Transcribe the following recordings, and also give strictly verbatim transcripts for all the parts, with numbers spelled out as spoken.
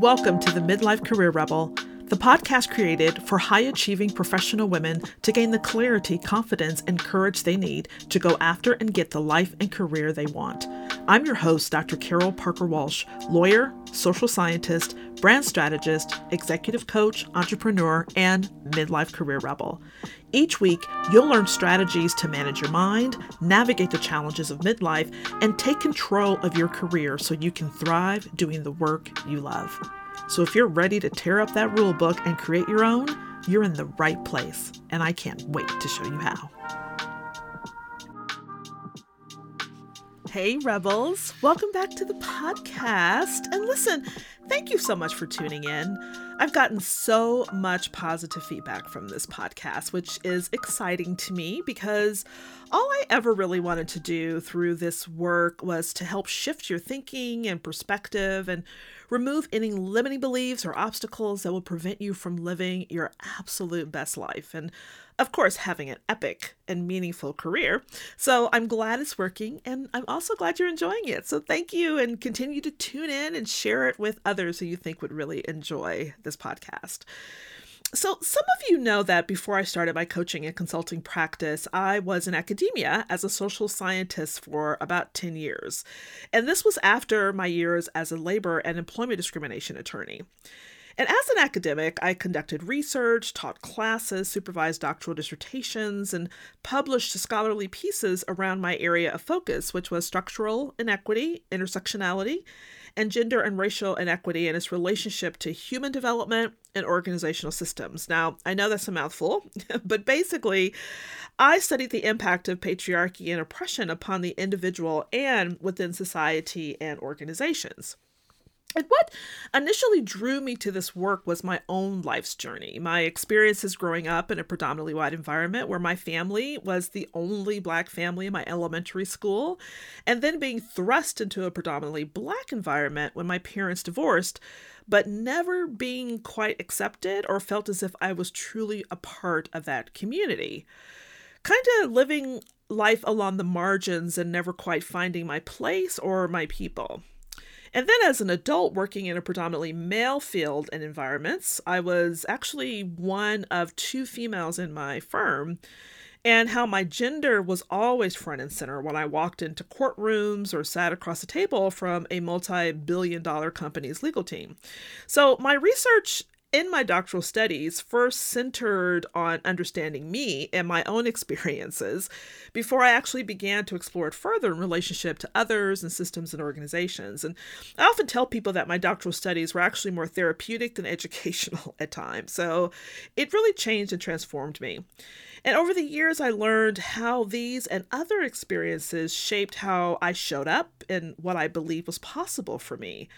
Welcome to the Midlife Career Rebel, the podcast created for high-achieving professional women to gain the clarity, confidence, and courage they need to go after and get the life and career they want. I'm your host, Doctor Carol Parker Walsh, lawyer, social scientist, brand strategist, executive coach, entrepreneur, and midlife career rebel. Each week, you'll learn strategies to manage your mind, navigate the challenges of midlife, and take control of your career so you can thrive doing the work you love. So if you're ready to tear up that rule book and create your own, you're in the right place, and I can't wait to show you how. Hey, Rebels. Welcome back to the podcast. And listen, thank you so much for tuning in. I've gotten so much positive feedback from this podcast, which is exciting to me because all I ever really wanted to do through this work was to help shift your thinking and perspective and remove any limiting beliefs or obstacles that will prevent you from living your absolute best life. And of course, having an epic and meaningful career. So I'm glad it's working, and I'm also glad you're enjoying it. So thank you, and continue to tune in and share it with others who you think would really enjoy this podcast. So some of you know that before I started my coaching and consulting practice, I was in academia as a social scientist for about ten years. And this was after my years as a labor and employment discrimination attorney. And as an academic, I conducted research, taught classes, supervised doctoral dissertations, and published scholarly pieces around my area of focus, which was structural inequity, intersectionality, and gender and racial inequity and its relationship to human development and organizational systems. Now, I know that's a mouthful, but basically, I studied the impact of patriarchy and oppression upon the individual and within society and organizations. And what initially drew me to this work was my own life's journey, my experiences growing up in a predominantly white environment where my family was the only Black family in my elementary school, and then being thrust into a predominantly Black environment when my parents divorced, but never being quite accepted or felt as if I was truly a part of that community. Kind of living life along the margins and never quite finding my place or my people. And then as an adult working in a predominantly male field and environments, I was actually one of two females in my firm, and how my gender was always front and center when I walked into courtrooms or sat across the table from a multi-billion dollar company's legal team. So my research in my doctoral studies first centered on understanding me and my own experiences before I actually began to explore it further in relationship to others and systems and organizations. And I often tell people that my doctoral studies were actually more therapeutic than educational at times. So it really changed and transformed me. And over the years, I learned how these and other experiences shaped how I showed up and what I believed was possible for me,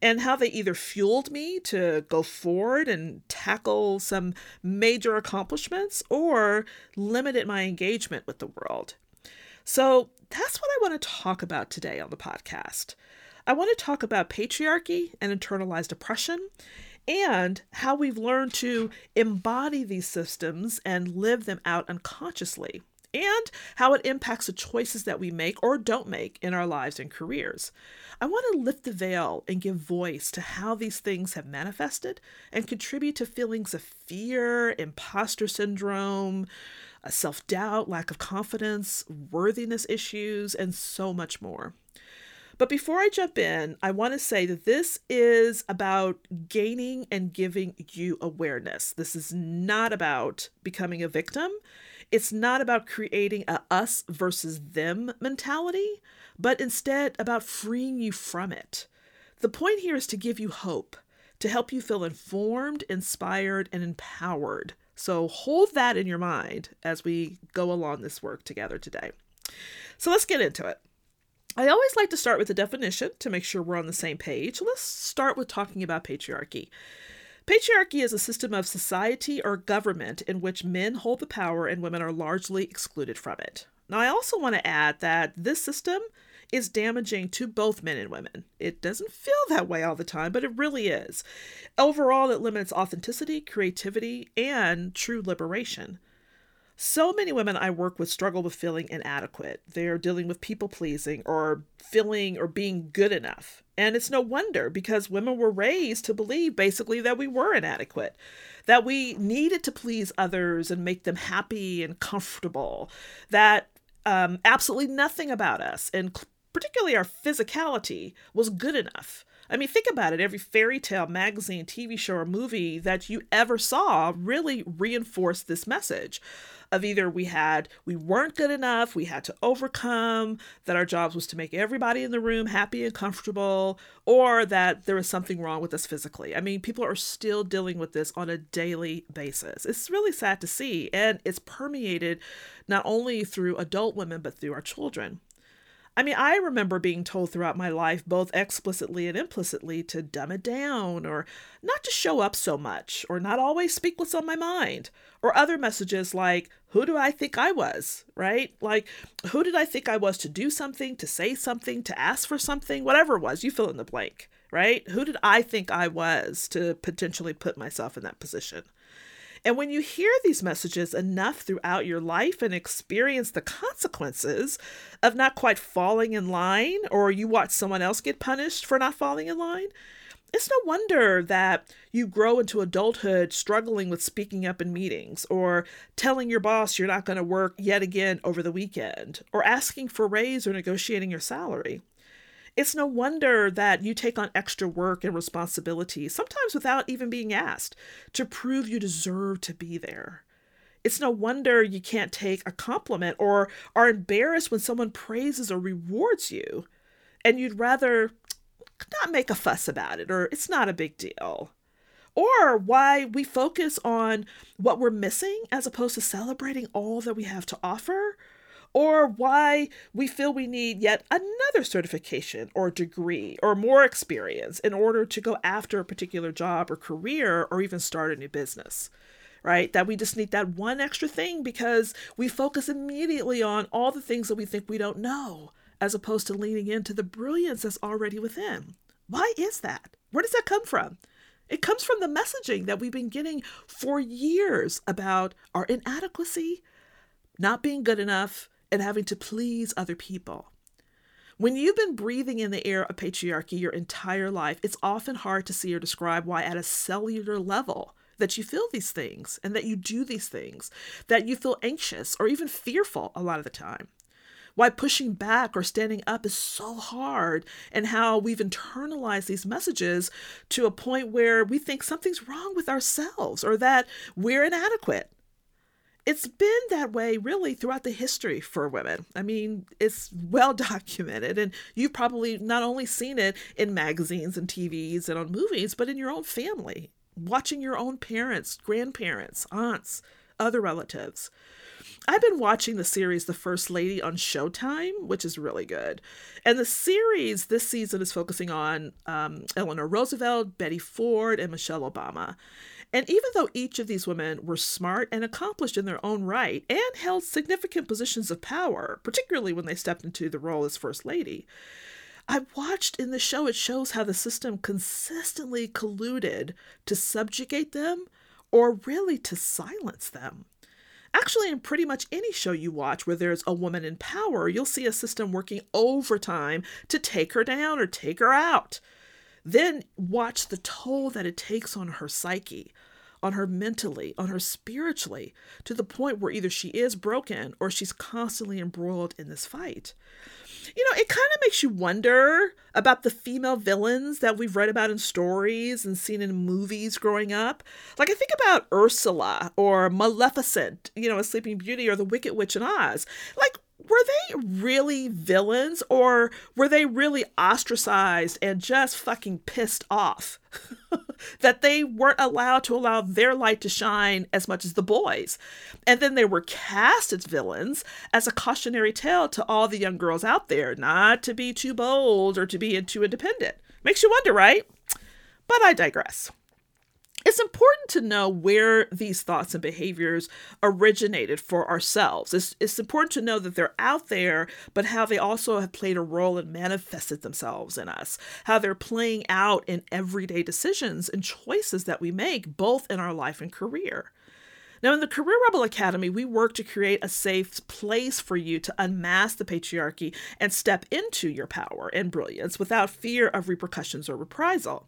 and how they either fueled me to go forward and tackle some major accomplishments or limited my engagement with the world. So that's what I want to talk about today on the podcast. I want to talk about patriarchy and internalized oppression, and how we've learned to embody these systems and live them out unconsciously, and how it impacts the choices that we make or don't make in our lives and careers. I want to lift the veil and give voice to how these things have manifested and contribute to feelings of fear, imposter syndrome, self-doubt, lack of confidence, worthiness issues, and so much more. But before I jump in, I want to say that this is about gaining and giving you awareness. This is not about becoming a victim. It's not about creating a us versus them mentality, but instead about freeing you from it. The point here is to give you hope, to help you feel informed, inspired, and empowered. So hold that in your mind as we go along this work together today. So let's get into it. I always like to start with a definition to make sure we're on the same page. Let's start with talking about patriarchy. Patriarchy is a system of society or government in which men hold the power and women are largely excluded from it. Now, I also want to add that this system is damaging to both men and women. It doesn't feel that way all the time, but it really is. Overall, it limits authenticity, creativity, and true liberation. So many women I work with struggle with feeling inadequate. They're dealing with people pleasing or feeling or being good enough. And it's no wonder, because women were raised to believe basically that we were inadequate, that we needed to please others and make them happy and comfortable, that um, absolutely nothing about us, and particularly our physicality, was good enough. I mean, think about it. Every fairy tale, magazine, T V show, or movie that you ever saw really reinforced this message of either we had, we weren't good enough, we had to overcome, that our jobs was to make everybody in the room happy and comfortable, or that there was something wrong with us physically. I mean, people are still dealing with this on a daily basis. It's really sad to see, and it's permeated not only through adult women, but through our children. I mean, I remember being told throughout my life, both explicitly and implicitly, to dumb it down, or not to show up so much, or not always speak what's on my mind, or other messages like, who do I think I was, right? Like, who did I think I was to do something, to say something, to ask for something, whatever it was, you fill in the blank, right? Who did I think I was to potentially put myself in that position? And when you hear these messages enough throughout your life and experience the consequences of not quite falling in line, or you watch someone else get punished for not falling in line, it's no wonder that you grow into adulthood struggling with speaking up in meetings, or telling your boss you're not going to work yet again over the weekend, or asking for a raise or negotiating your salary. It's no wonder that you take on extra work and responsibility, sometimes without even being asked, to prove you deserve to be there. It's no wonder you can't take a compliment or are embarrassed when someone praises or rewards you, and you'd rather not make a fuss about it, or it's not a big deal. Or why we focus on what we're missing as opposed to celebrating all that we have to offer, or why we feel we need yet another certification or degree or more experience in order to go after a particular job or career or even start a new business, right? That we just need that one extra thing because we focus immediately on all the things that we think we don't know, as opposed to leaning into the brilliance that's already within. Why is that? Where does that come from? It comes from the messaging that we've been getting for years about our inadequacy, not being good enough, and having to please other people. When you've been breathing in the air of patriarchy your entire life, it's often hard to see or describe why at a cellular level that you feel these things and that you do these things, that you feel anxious or even fearful a lot of the time. Why pushing back or standing up is so hard, and how we've internalized these messages to a point where we think something's wrong with ourselves or that we're inadequate. It's been that way really throughout the history for women. I mean, it's well documented, and you've probably not only seen it in magazines and T Vs and on movies, but in your own family, watching your own parents, grandparents, aunts, other relatives. I've been watching the series The First Lady on Showtime, which is really good. And the series this season is focusing on um, Eleanor Roosevelt, Betty Ford, and Michelle Obama. And even though each of these women were smart and accomplished in their own right and held significant positions of power, particularly when they stepped into the role as First Lady, I watched in the show, it shows how the system consistently colluded to subjugate them or really to silence them. Actually, in pretty much any show you watch where there's a woman in power, you'll see a system working overtime to take her down or take her out. Then watch the toll that it takes on her psyche, on her mentally, on her spiritually, to the point where either she is broken or she's constantly embroiled in this fight. You know, it kind of makes you wonder about the female villains that we've read about in stories and seen in movies growing up. Like, I think about Ursula or Maleficent, you know, in Sleeping Beauty, or the Wicked Witch in Oz. Like, were they really villains, or were they really ostracized and just fucking pissed off that they weren't allowed to allow their light to shine as much as the boys? And then they were cast as villains as a cautionary tale to all the young girls out there not to be too bold or to be too independent. Makes you wonder, right? But I digress. It's important to know where these thoughts and behaviors originated for ourselves. It's, it's important to know that they're out there, but how they also have played a role and manifested themselves in us, how they're playing out in everyday decisions and choices that we make, both in our life and career. Now, in the Career Rebel Academy, we work to create a safe place for you to unmask the patriarchy and step into your power and brilliance without fear of repercussions or reprisal.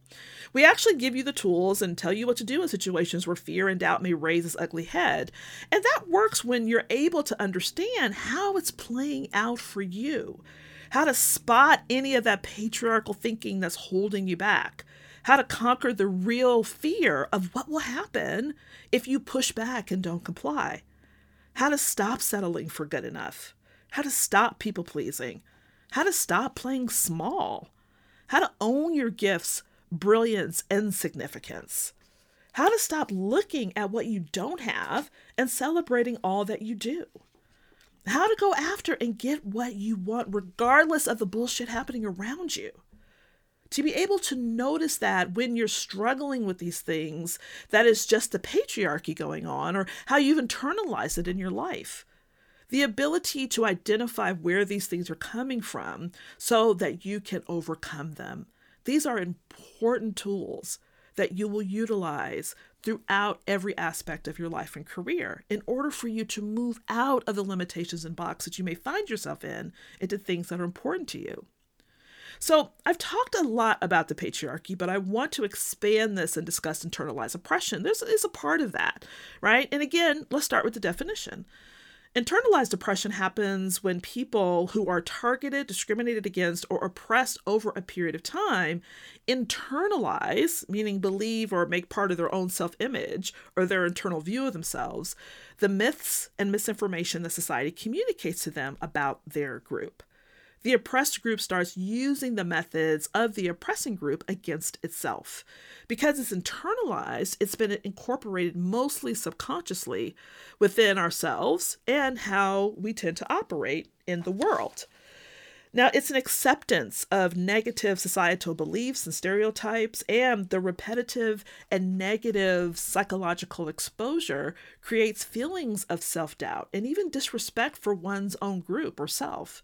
We actually give you the tools and tell you what to do in situations where fear and doubt may raise its ugly head. And that works when you're able to understand how it's playing out for you, how to spot any of that patriarchal thinking that's holding you back, how to conquer the real fear of what will happen if you push back and don't comply, how to stop settling for good enough, how to stop people pleasing, how to stop playing small, how to own your gifts, brilliance, and significance, how to stop looking at what you don't have and celebrating all that you do, how to go after and get what you want regardless of the bullshit happening around you. To be able to notice that when you're struggling with these things, that is just the patriarchy going on or how you've internalized it in your life. The ability to identify where these things are coming from so that you can overcome them. These are important tools that you will utilize throughout every aspect of your life and career in order for you to move out of the limitations and box that you may find yourself in into things that are important to you. So I've talked a lot about the patriarchy, but I want to expand this and discuss internalized oppression. This is a part of that, right? And again, let's start with the definition. Internalized oppression happens when people who are targeted, discriminated against, or oppressed over a period of time internalize, meaning believe or make part of their own self-image or their internal view of themselves, the myths and misinformation that society communicates to them about their group. The oppressed group starts using the methods of the oppressing group against itself. Because it's internalized, it's been incorporated mostly subconsciously within ourselves and how we tend to operate in the world. Now, it's an acceptance of negative societal beliefs and stereotypes, and the repetitive and negative psychological exposure creates feelings of self-doubt and even disrespect for one's own group or self.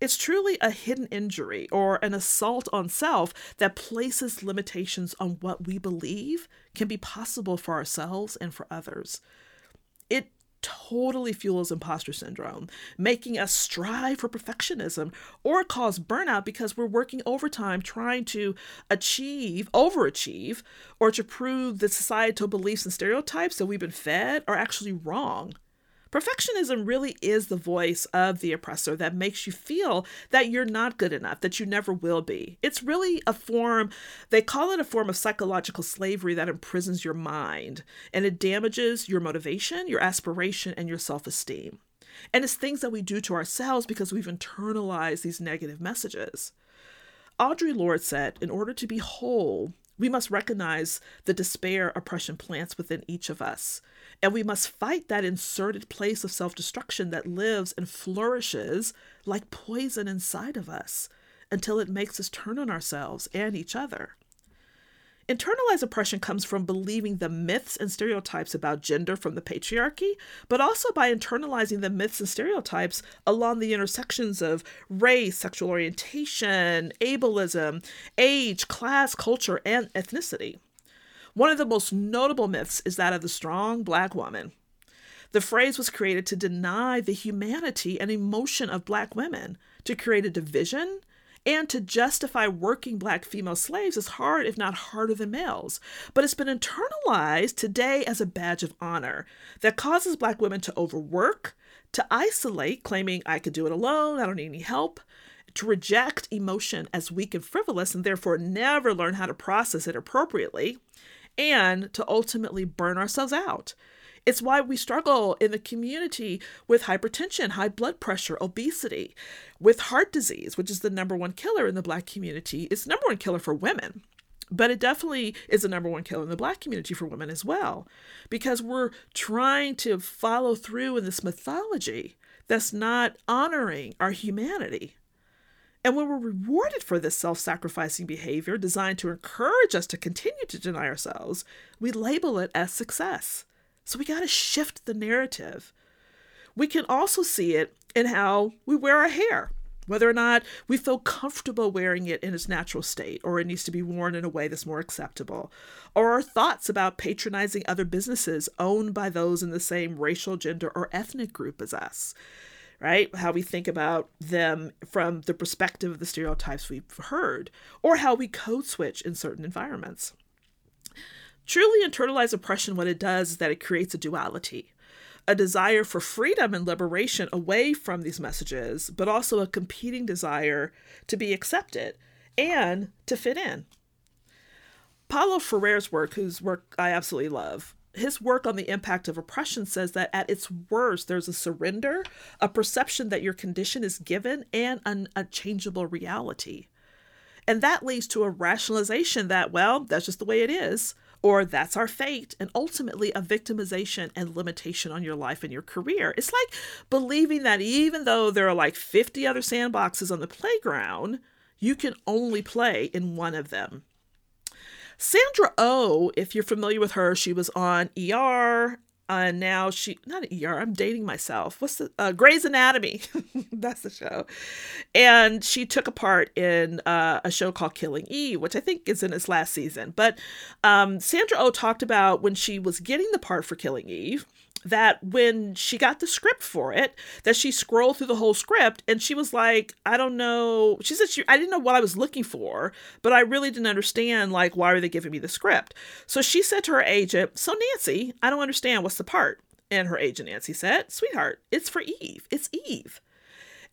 It's truly a hidden injury or an assault on self that places limitations on what we believe can be possible for ourselves and for others. It totally fuels imposter syndrome, making us strive for perfectionism or cause burnout because we're working overtime trying to achieve, overachieve, or to prove that societal beliefs and stereotypes that we've been fed are actually wrong. Perfectionism really is the voice of the oppressor that makes you feel that you're not good enough, that you never will be. It's really a form, they call it a form of psychological slavery that imprisons your mind, and it damages your motivation, your aspiration, and your self-esteem. And it's things that we do to ourselves because we've internalized these negative messages. Audre Lorde said, in order to be whole, we must recognize the despair oppression plants within each of us, and we must fight that inserted place of self-destruction that lives and flourishes like poison inside of us until it makes us turn on ourselves and each other. Internalized oppression comes from believing the myths and stereotypes about gender from the patriarchy, but also by internalizing the myths and stereotypes along the intersections of race, sexual orientation, ableism, age, class, culture, and ethnicity. One of the most notable myths is that of the strong Black woman. The phrase was created to deny the humanity and emotion of Black women, to create a division, and to justify working Black female slaves as hard, if not harder than males. But it's been internalized today as a badge of honor that causes Black women to overwork, to isolate, claiming I could do it alone, I don't need any help, to reject emotion as weak and frivolous and therefore never learn how to process it appropriately, and to ultimately burn ourselves out. It's why we struggle in the community with hypertension, high blood pressure, obesity, with heart disease, which is the number one killer in the Black community. It's the number one killer for women, but it definitely is the number one killer in the Black community for women as well, because we're trying to follow through in this mythology that's not honoring our humanity. And when we're rewarded for this self-sacrificing behavior designed to encourage us to continue to deny ourselves, we label it as success. So we got to shift the narrative. We can also see it in how we wear our hair. whether or not we feel comfortable wearing it in its natural state, or it needs to be worn in a way that's more acceptable, or our thoughts about patronizing other businesses owned by those in the same racial, gender, or ethnic group as us, right? How we think about them from the perspective of the stereotypes we've heard, or how we code switch in certain environments. Truly internalized oppression, what it does is that it creates a duality, a desire for freedom and liberation away from these messages, but also a competing desire to be accepted and to fit in. Paulo Freire's work, whose work I absolutely love, his work on the impact of oppression says that at its worst, there's a surrender, a perception that your condition is given, and an unchangeable reality. And that leads to a rationalization that, well, that's just the way it is, or that's our fate, and ultimately a victimization and limitation on your life and your career. It's like believing that even though there are like fifty other sandboxes on the playground, you can only play in one of them. Sandra Oh, if you're familiar with her, she was on E R, and uh, now she, not E R, I'm dating myself. What's the, uh, Grey's Anatomy, that's the show. And she took a part in uh, a show called Killing Eve, which I think is in its last season. But um, Sandra Oh talked about when she was getting the part for Killing Eve, that when she got the script for it, that she scrolled through the whole script and she was like, I don't know. She said, she, I didn't know what I was looking for, but I really didn't understand, like, why were they giving me the script? So she said to her agent, so Nancy, I don't understand. What's the part? And her agent, Nancy, said, sweetheart, it's for Eve. It's Eve.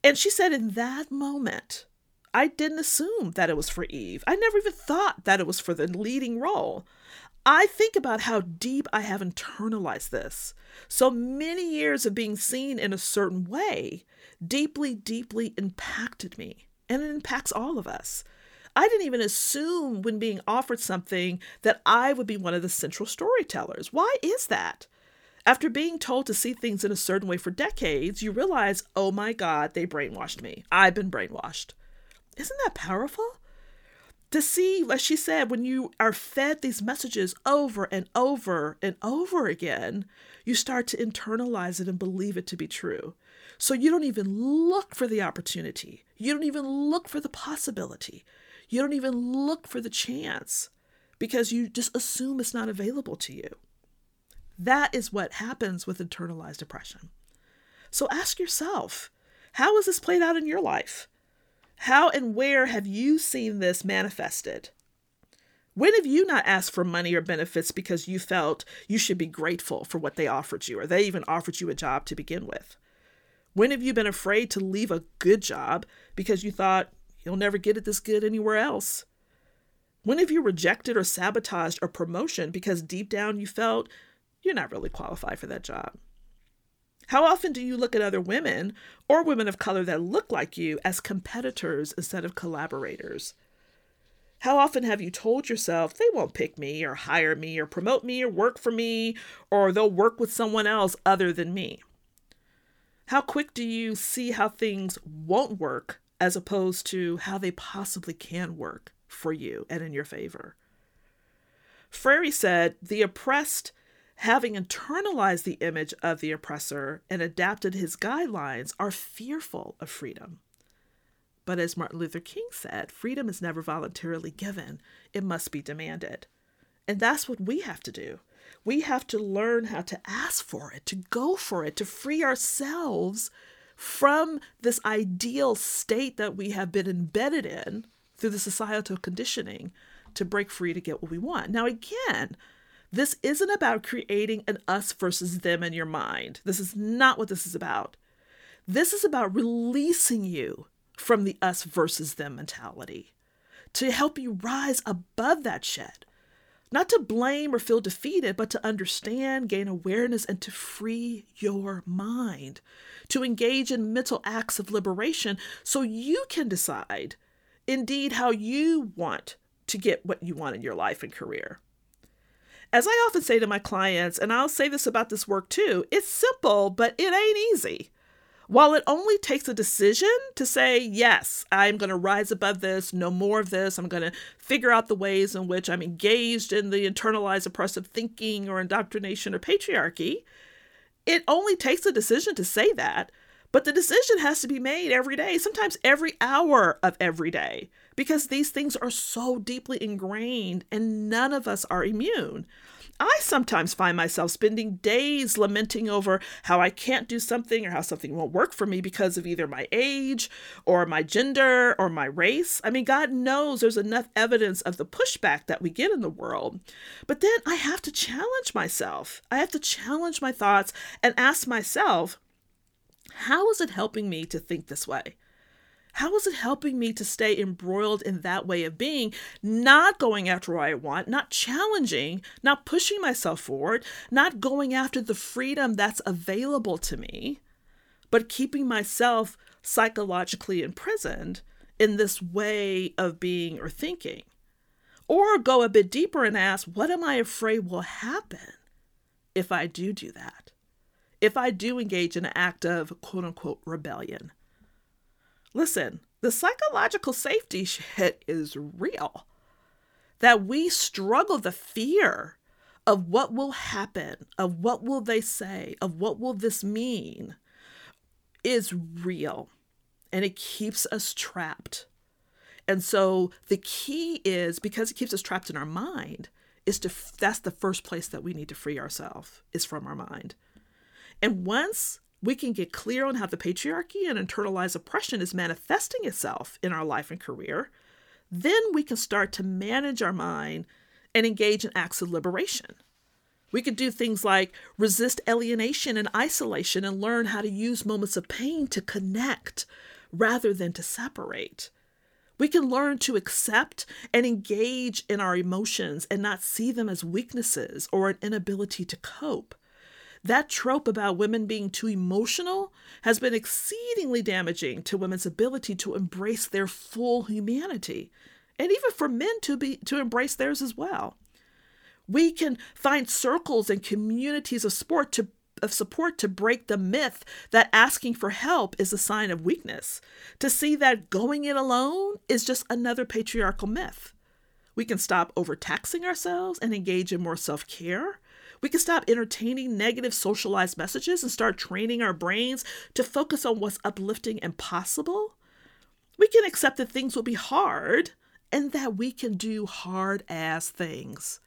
And she said, in that moment, I didn't assume that it was for Eve. I never even thought that it was for the leading role. I think about how deep I have internalized this. So many years of being seen in a certain way deeply, deeply impacted me. And it impacts all of us. I didn't even assume when being offered something that I would be one of the central storytellers. Why is that? After being told to see things in a certain way for decades, you realize, oh my God, they brainwashed me. I've been brainwashed. Isn't that powerful? To see, as she said, when you are fed these messages over and over and over again, you start to internalize it and believe it to be true. So you don't even look for the opportunity. You don't even look for the possibility. You don't even look for the chance because you just assume it's not available to you. That is what happens with internalized oppression. So ask yourself, how has this played out in your life? How and where have you seen this manifested? When have you not asked for money or benefits because you felt you should be grateful for what they offered you, or they even offered you a job to begin with? When have you been afraid to leave a good job because you thought you'll never get it this good anywhere else? When have you rejected or sabotaged a promotion because deep down you felt you're not really qualified for that job? How often do you look at other women or women of color that look like you as competitors instead of collaborators? How often have you told yourself, they won't pick me or hire me or promote me or work for me, or they'll work with someone else other than me? How quick do you see how things won't work as opposed to how they possibly can work for you and in your favor? Freire said, the oppressed, having internalized the image of the oppressor and adapted his guidelines, are fearful of freedom. But as Martin Luther King said, freedom is never voluntarily given. It must be demanded. And that's what we have to do. We have to learn how to ask for it, to go for it, to free ourselves from this ideal state that we have been embedded in through the societal conditioning, to break free to get what we want. Now, again, this isn't about creating an us versus them in your mind. This is not what this is about. This is about releasing you from the us versus them mentality to help you rise above that shit, not to blame or feel defeated, but to understand, gain awareness, and to free your mind, to engage in mental acts of liberation so you can decide indeed how you want to get what you want in your life and career. As I often say to my clients, and I'll say this about this work too, it's simple, but it ain't easy. While it only takes a decision to say, yes, I'm going to rise above this, no more of this, I'm going to figure out the ways in which I'm engaged in the internalized oppressive thinking or indoctrination or patriarchy, it only takes a decision to say that, But the decision has to be made every day, sometimes every hour of every day, because these things are so deeply ingrained and none of us are immune. I sometimes find myself spending days lamenting over how I can't do something or how something won't work for me because of either my age or my gender or my race. I mean, God knows there's enough evidence of the pushback that we get in the world. But then I have to challenge myself. I have to challenge my thoughts and ask myself, how is it helping me to think this way? How is it helping me to stay embroiled in that way of being, not going after what I want, not challenging, not pushing myself forward, not going after the freedom that's available to me, but keeping myself psychologically imprisoned in this way of being or thinking? Or go a bit deeper and ask, what am I afraid will happen if I do do that? If I do engage in an act of quote-unquote rebellion? Listen, the psychological safety shit is real. That we struggle the fear of what will happen, of what will they say, of what will this mean, is real. And it keeps us trapped. And so the key is, because it keeps us trapped in our mind, is to that's the first place that we need to free ourselves, is from our mind. And once we can get clear on how the patriarchy and internalized oppression is manifesting itself in our life and career, then we can start to manage our mind and engage in acts of liberation. We could do things like resist alienation and isolation and learn how to use moments of pain to connect rather than to separate. We can learn to accept and engage in our emotions and not see them as weaknesses or an inability to cope. That trope about women being too emotional has been exceedingly damaging to women's ability to embrace their full humanity, and even for men to be to embrace theirs as well. We can find circles and communities of support to of support to break the myth that asking for help is a sign of weakness, to see that going it alone is just another patriarchal myth. We can stop overtaxing ourselves and engage in more self-care. We can stop entertaining negative socialized messages and start training our brains to focus on what's uplifting and possible. We can accept that things will be hard and that we can do hard-ass things.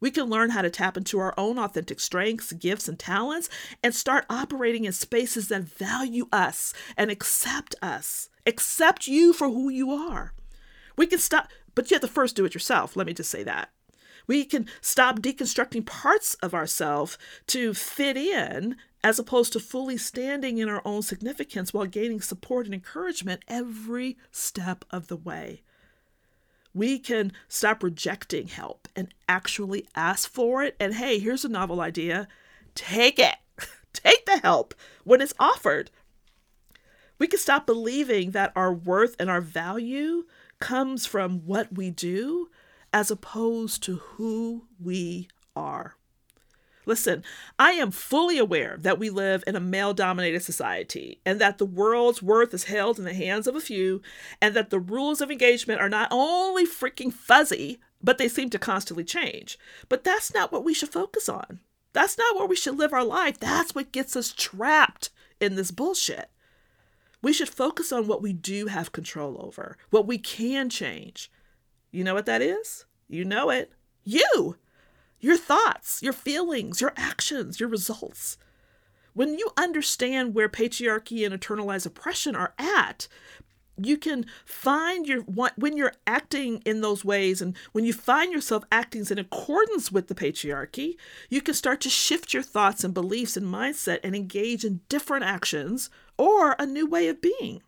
We can learn how to tap into our own authentic strengths, gifts, and talents and start operating in spaces that value us and accept us, accept you for who you are. We can stop, but you have to first do it yourself. Let me just say that. We can stop deconstructing parts of ourselves to fit in as opposed to fully standing in our own significance while gaining support and encouragement every step of the way. We can stop rejecting help and actually ask for it. And hey, here's a novel idea. Take it. Take the help when it's offered. We can stop believing that our worth and our value comes from what we do, as opposed to who we are. Listen, I am fully aware that we live in a male-dominated society and that the world's worth is held in the hands of a few and that the rules of engagement are not only freaking fuzzy, but they seem to constantly change. But that's not what we should focus on. That's not where we should live our life. That's what gets us trapped in this bullshit. We should focus on what we do have control over, what we can change. You know what that is? You know it. You, your thoughts, your feelings, your actions, your results. When you understand where patriarchy and internalized oppression are at, you can find your, when you're acting in those ways and when you find yourself acting in accordance with the patriarchy, you can start to shift your thoughts and beliefs and mindset and engage in different actions or a new way of being.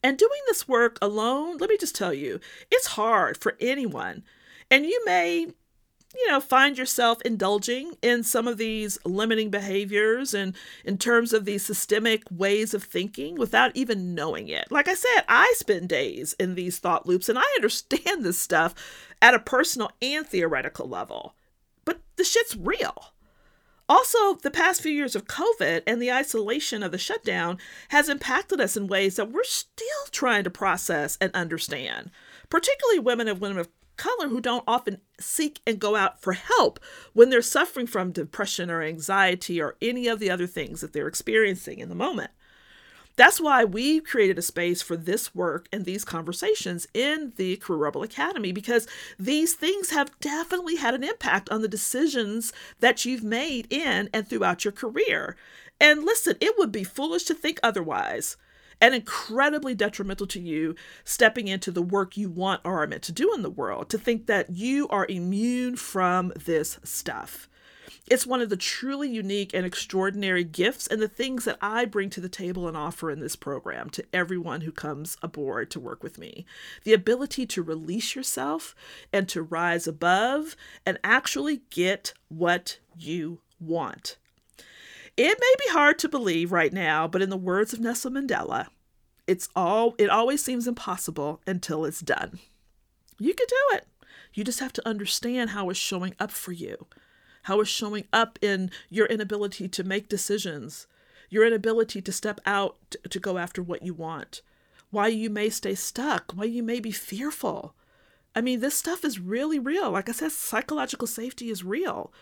And doing this work alone, let me just tell you, it's hard for anyone. And you may, you know, find yourself indulging in some of these limiting behaviors and in terms of these systemic ways of thinking without even knowing it. Like I said, I spend days in these thought loops and I understand this stuff at a personal and theoretical level. But the shit's real. Also, the past few years of COVID and the isolation of the shutdown has impacted us in ways that we're still trying to process and understand, particularly women and women of, color who don't often seek and go out for help when they're suffering from depression or anxiety or any of the other things that they're experiencing in the moment. That's why we created a space for this work and these conversations in the Career Rebel Academy, because these things have definitely had an impact on the decisions that you've made in and throughout your career. And listen, it would be foolish to think otherwise, and incredibly detrimental to you stepping into the work you want or are meant to do in the world, to think that you are immune from this stuff. It's one of the truly unique and extraordinary gifts and the things that I bring to the table and offer in this program to everyone who comes aboard to work with me. The ability to release yourself and to rise above and actually get what you want. It may be hard to believe right now, but in the words of Nelson Mandela, it's all, it always seems impossible until it's done. You can do it. You just have to understand how it's showing up for you. How it's showing up in your inability to make decisions, your inability to step out to, to go after what you want, why you may stay stuck, why you may be fearful. I mean, this stuff is really real. Like I said, psychological safety is real.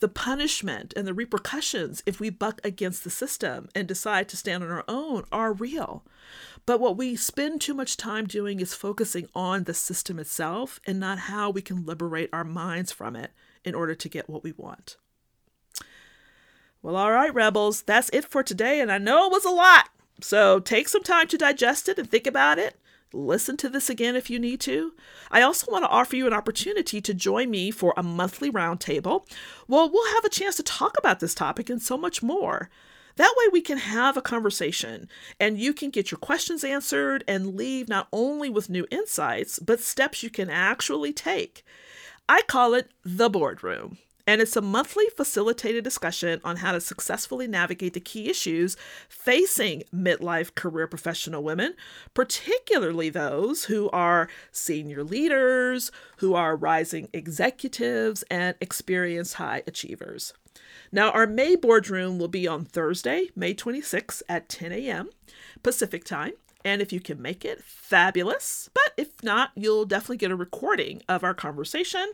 The punishment and the repercussions if we buck against the system and decide to stand on our own are real. But what we spend too much time doing is focusing on the system itself and not how we can liberate our minds from it in order to get what we want. Well, all right, rebels, that's it for today. And I know it was a lot. So take some time to digest it and think about it. Listen to this again if you need to. I also want to offer you an opportunity to join me for a monthly roundtable. Well, we'll have a chance to talk about this topic and so much more. That way we can have a conversation and you can get your questions answered and leave not only with new insights, but steps you can actually take. I call it The Boardroom, and it's a monthly facilitated discussion on how to successfully navigate the key issues facing midlife career professional women, particularly those who are senior leaders, who are rising executives, and experienced high achievers. Now, our May Boardroom will be on Thursday, May twenty-sixth at ten a.m. Pacific time. And if you can make it, fabulous. But if not, you'll definitely get a recording of our conversation.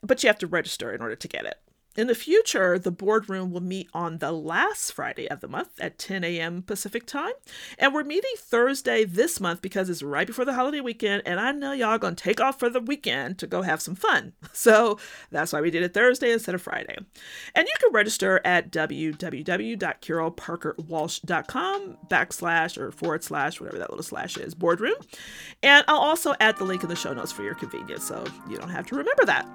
But you have to register in order to get it. In the future, the boardroom will meet on the last Friday of the month at ten a.m. Pacific time. And we're meeting Thursday this month because it's right before the holiday weekend. And I know y'all going to take off for the weekend to go have some fun. So that's why we did it Thursday instead of Friday. And you can register at www dot carol parker walsh dot com backslash or forward slash, whatever that little slash is, boardroom. And I'll also add the link in the show notes for your convenience, so you don't have to remember that.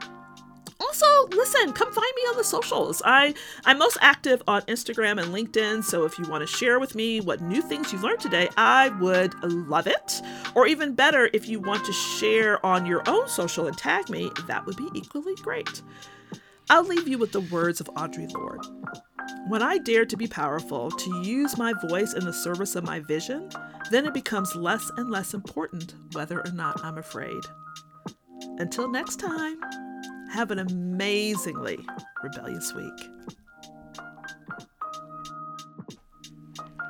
Also, listen, come find me on the socials. I, I'm most active on Instagram and LinkedIn, so if you want to share with me what new things you've learned today, I would love it. Or even better, if you want to share on your own social and tag me, that would be equally great. I'll leave you with the words of Audre Lorde. When I dare to be powerful, to use my voice in the service of my vision, then it becomes less and less important whether or not I'm afraid. Until next time. Have an amazingly rebellious week.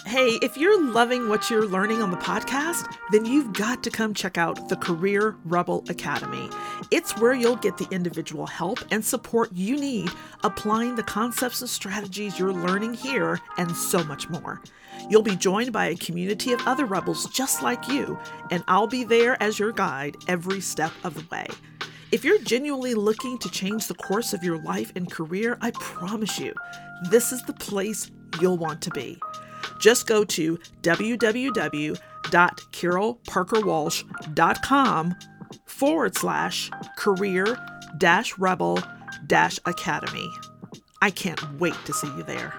Hey, if you're loving what you're learning on the podcast, then you've got to come check out the Career Rebel Academy. It's where you'll get the individual help and support you need, applying the concepts and strategies you're learning here and so much more. You'll be joined by a community of other rebels just like you, and I'll be there as your guide every step of the way. If you're genuinely looking to change the course of your life and career, I promise you, this is the place you'll want to be. Just go to www dot carol parker walsh dot com forward slash career dash rebel dash academy. I can't wait to see you there.